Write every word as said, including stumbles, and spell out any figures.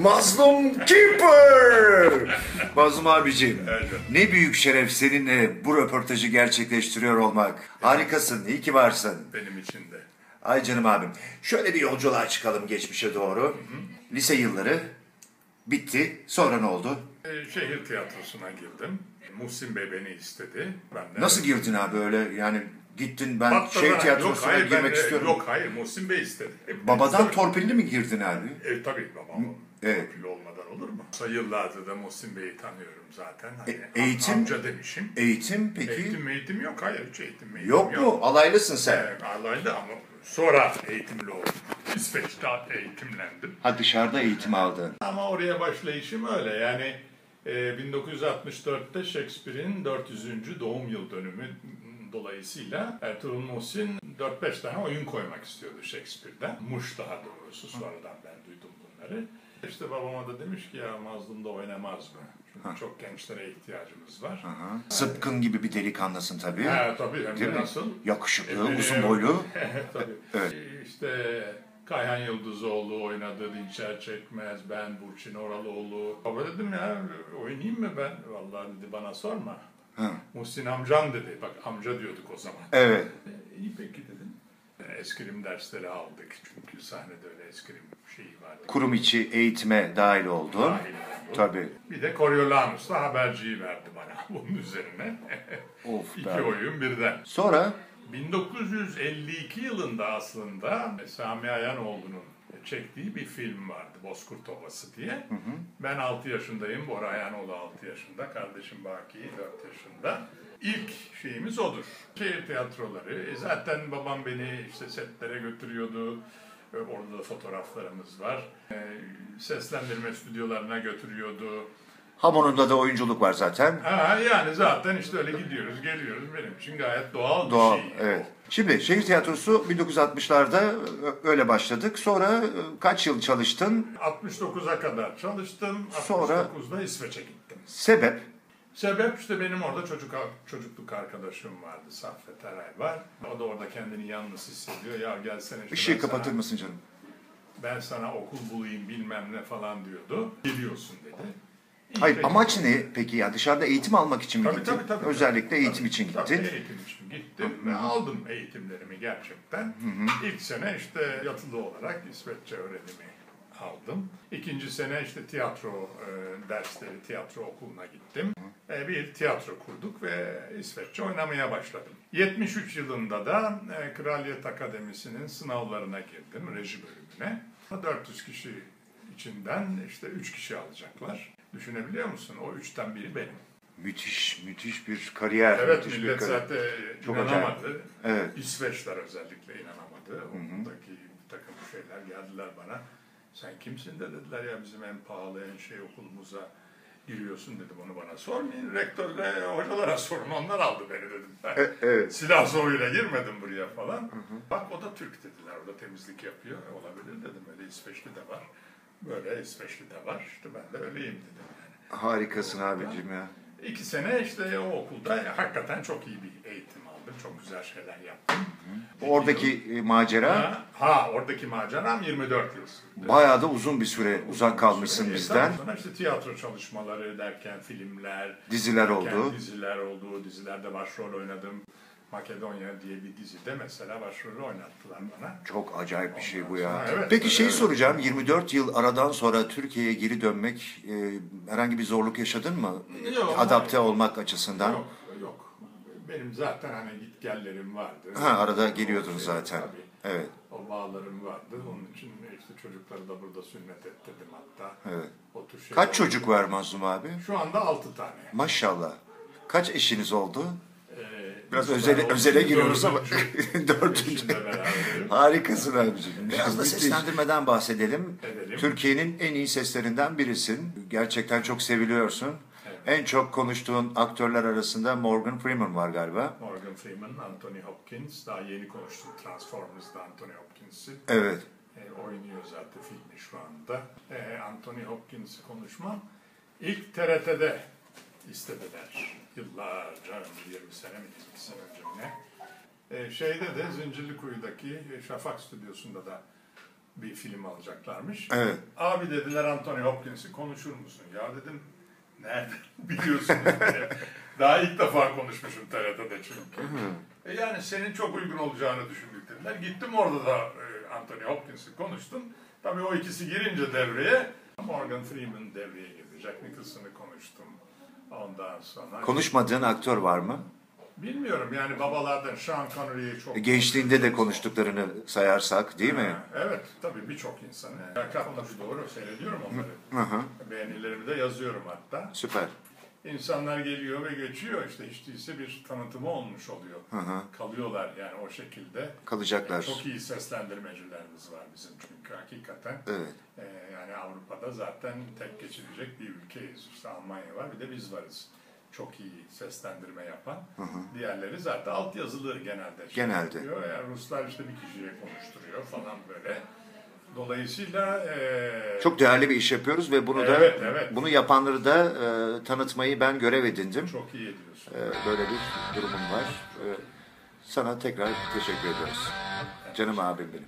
Mazlum Kiper! Mazlum abiciğim, evet. Ne büyük şeref seninle bu röportajı gerçekleştiriyor olmak. Evet. Harikasın, iyi ki varsın. Benim için de. Ay canım abim, şöyle bir yolculuğa çıkalım geçmişe doğru. Hı hı. Lise yılları bitti, sonra ne oldu? Ee, şehir tiyatrosuna girdim. Muhsin Bey beni istedi. Ben de... Nasıl girdin abi öyle yani? Gittin ben Patladan, şehir tiyatrosuna yok, hayır, girmek de, istiyorum. Yok hayır, Muhsin Bey istedi. E, Babadan torpilli mi girdin abi? E, tabii babam. Evet. Torpilli olmadan olur mu? Yıllardır da Muhsin Bey'i tanıyorum zaten. Hani e, eğitim? Amca demişim. Eğitim peki? Eğitim eğitim yok, hayır hiç eğitim eğitim yok. Yok mu? Alaylısın sen. Evet alaylı ama sonra eğitimli oldum. İsveç'te eğitimlendim. Ha dışarıda eğitim aldın. Ama oraya başlayışım öyle yani. E, bin dokuz yüz altmış dört'te Shakespeare'in dört yüzüncü doğum yıl dönümü. Dolayısıyla Ertuğrul Muhsin dört beş tane oyun koymak istiyordu Shakespeare'den. Muş daha doğrusu, sonradan ben duydum bunları. İşte babama da demiş ki ya Mazlum'da oynamaz mı? Çünkü ha. Çok gençlere ihtiyacımız var. Hı hı. Yani, Sıpkın gibi bir delikanlısın tabii. Ha, tabii hem de nasıl? Yakışıklı, ee, uzun boylu. Tabii. Evet. İşte Kayhan Yıldızoğlu oynadı, Dinçer Çekmez, ben Burçin Oraloğlu. Baba dedim ya oynayayım mı ben? Vallahi dedi bana sorma. Hı. Muhsin amcam dedi. Bak amca diyorduk o zaman. Evet. E, iyi peki dedim. Eskrim dersleri aldık. Çünkü sahnede öyle eskrim şeyi vardı. Kurum içi eğitime dahil oldun. Dahil oldum. Tabii. Bir de Coriolanus'la haberciyi verdi bana bunun üzerine. Of. İki oyun birden. Sonra? bin dokuz yüz elli iki yılında aslında Sami Ayanoğlu'nun çektiği bir film vardı, Bozkurt Ovası diye. Hı hı. Ben altı yaşındayım, Bora Ayanoğlu altı yaşında, kardeşim Baki dört yaşında. İlk şeyimiz odur. Şehir tiyatroları, e zaten babam beni işte setlere götürüyordu. Orada da fotoğraflarımız var. E, seslendirme stüdyolarına götürüyordu. Hamurunda da oyunculuk var zaten. Ha, yani zaten işte öyle gidiyoruz, geliyoruz. Benim için gayet doğal, doğal bir şey. Evet. Şimdi şehir tiyatrosu bin dokuz yüz altmış'larda öyle başladık. Sonra kaç yıl çalıştın? altmış dokuz'a kadar çalıştım. Sonra altmış dokuz'da İsveç'e gittim. Sebep? Sebep işte benim orada çocuk çocukluk arkadaşım vardı, Saffet Eray var. O da orada kendini yalnız hissediyor. Ya gelsene. Işığı kapatır mısın canım? Ben sana okul bulayım bilmem ne falan diyordu. Geliyorsun dedi. İyi, hayır peki. Amaç ne peki ya dışarıda eğitim almak için mi tabii, gittin? Tabii, tabii, özellikle tabii, eğitim tabii, için gittin. Tabii, eğitim için gittim ve aldım eğitimlerimi gerçekten. Hı-hı. İlk sene işte yatılı olarak İsveççe öğrenimi aldım. İkinci sene işte tiyatro e, dersleri, tiyatro okuluna gittim. E, bir tiyatro kurduk ve İsveççe oynamaya başladım. yetmiş üç yılında da e, Kraliyet Akademisi'nin sınavlarına girdim, reji bölümüne. dört yüz kişi içinden işte üç kişi alacaklar. Düşünebiliyor musun? O üçten biri benim. Müthiş, müthiş bir kariyer. Evet, müthiş millet zaten inanamadı. Evet. İsveçler özellikle inanamadı. Ondaki bir takım şeyler geldiler bana. Sen kimsin de dediler ya bizim en pahalı en şey okulumuza giriyorsun dedim. Onu bana sormayın. Rektörle hocalara sorun. Onlar aldı beni dedim. E, evet. Silah zoruyla girmedim buraya falan. Hı hı. Bak o da Türk dediler. O da temizlik yapıyor. Olabilir dedim. Öyle İsveçli de var. Böyle İsveçli de var, işte ben de öyleyim dedim yani. Harikasın abicim ya. İki sene işte o okulda hakikaten çok iyi bir eğitim aldım, çok güzel şeyler yaptım. Hı. Oradaki yıl... macera? Ha, ha, oradaki maceram yirmi dört yıl sürdü. Bayağı da uzun bir süre uzun uzak kalmışsın süre. bizden. Sonra işte tiyatro çalışmaları derken filmler, diziler derken oldu. Diziler oldu, dizilerde başrol oynadım. Makedonya diye bir dizide mesela başrolü oynattılar bana. Çok acayip ondan bir şey bu ya. Evet, peki şeyi evet. soracağım, yirmi dört yıl aradan sonra Türkiye'ye geri dönmek e, herhangi bir zorluk yaşadın mı? Yok, adapte hayır. olmak açısından. Yok, yok. Benim zaten hani gitgellerim vardı. Ha, arada geliyordun şey, zaten. Tabii. Evet. O bağlarım vardı. Onun için işte çocukları da burada sünnet ettirdim hatta. Evet. O tür kaç çocuk var Mazlum abi? Şu anda altı tane. Maşallah. Kaç eşiniz oldu? Biraz özele, özele giriyoruz ama dördüncü. Harikasın abiciğim. Biraz da seslendirmeden bahsedelim. Türkiye'nin en iyi seslerinden birisin. Gerçekten çok seviliyorsun. Evet. En çok konuştuğun aktörler arasında Morgan Freeman var galiba. Morgan Freeman, Anthony Hopkins. Daha yeni konuştum Transformers'da Anthony Hopkins'i. Evet. E, oynuyor zaten filmi şu anda. E, Anthony Hopkins'i konuşmam. İlk T R T'de istediler. Yıllarca önce, yirmi sene mi, yirmi sene önce mi ne? Ee, şeyde de Zincirlikuyu'daki Şafak Stüdyosu'nda da bir film alacaklarmış. Evet. Abi dediler Anthony Hopkins'i konuşur musun? Ya dedim nereden biliyorsunuz diye. Daha ilk defa konuşmuşum T R T'de çünkü. e yani senin çok uygun olacağını düşündük dediler. Gittim orada da Anthony Hopkins'i konuştum. Tabii o ikisi girince devreye Morgan Freeman devreye girdi. Jack Nicholson'ı konuştum. Ondan sonra... Konuşmadığın aktör var mı? Bilmiyorum yani babalardan Sean Connery'yi çok... Gençliğinde de konuştuklarını sayarsak değil ha, mi? Evet tabii birçok insanı. Tabii doğru seyrediyorum onları. Hı hı. Beğenilerimi de yazıyorum hatta. Süper. İnsanlar geliyor ve geçiyor işte hiç değilse bir tanıtımı olmuş oluyor. Hı hı. Kalıyorlar yani o şekilde. Kalacaklar. E, çok iyi seslendirmecilerimiz var bizim çünkü hakikaten. Evet. E, yani Avrupa'da zaten tek geçilecek bir ülkeyiz. İşte Almanya var bir de biz varız. Çok iyi seslendirme yapan. Hı hı. Diğerleri zaten altyazılı genelde. Genelde. Yani Ruslar işte bir kişiye konuşturuyor falan böyle. Dolayısıyla e... çok değerli bir iş yapıyoruz ve bunu da evet, evet. bunu yapanları da e, tanıtmayı ben görev edindim. Çok iyi ediyorsun. E, böyle bir durumum var. E, sana tekrar teşekkür ediyoruz. Evet. Canım abim benim.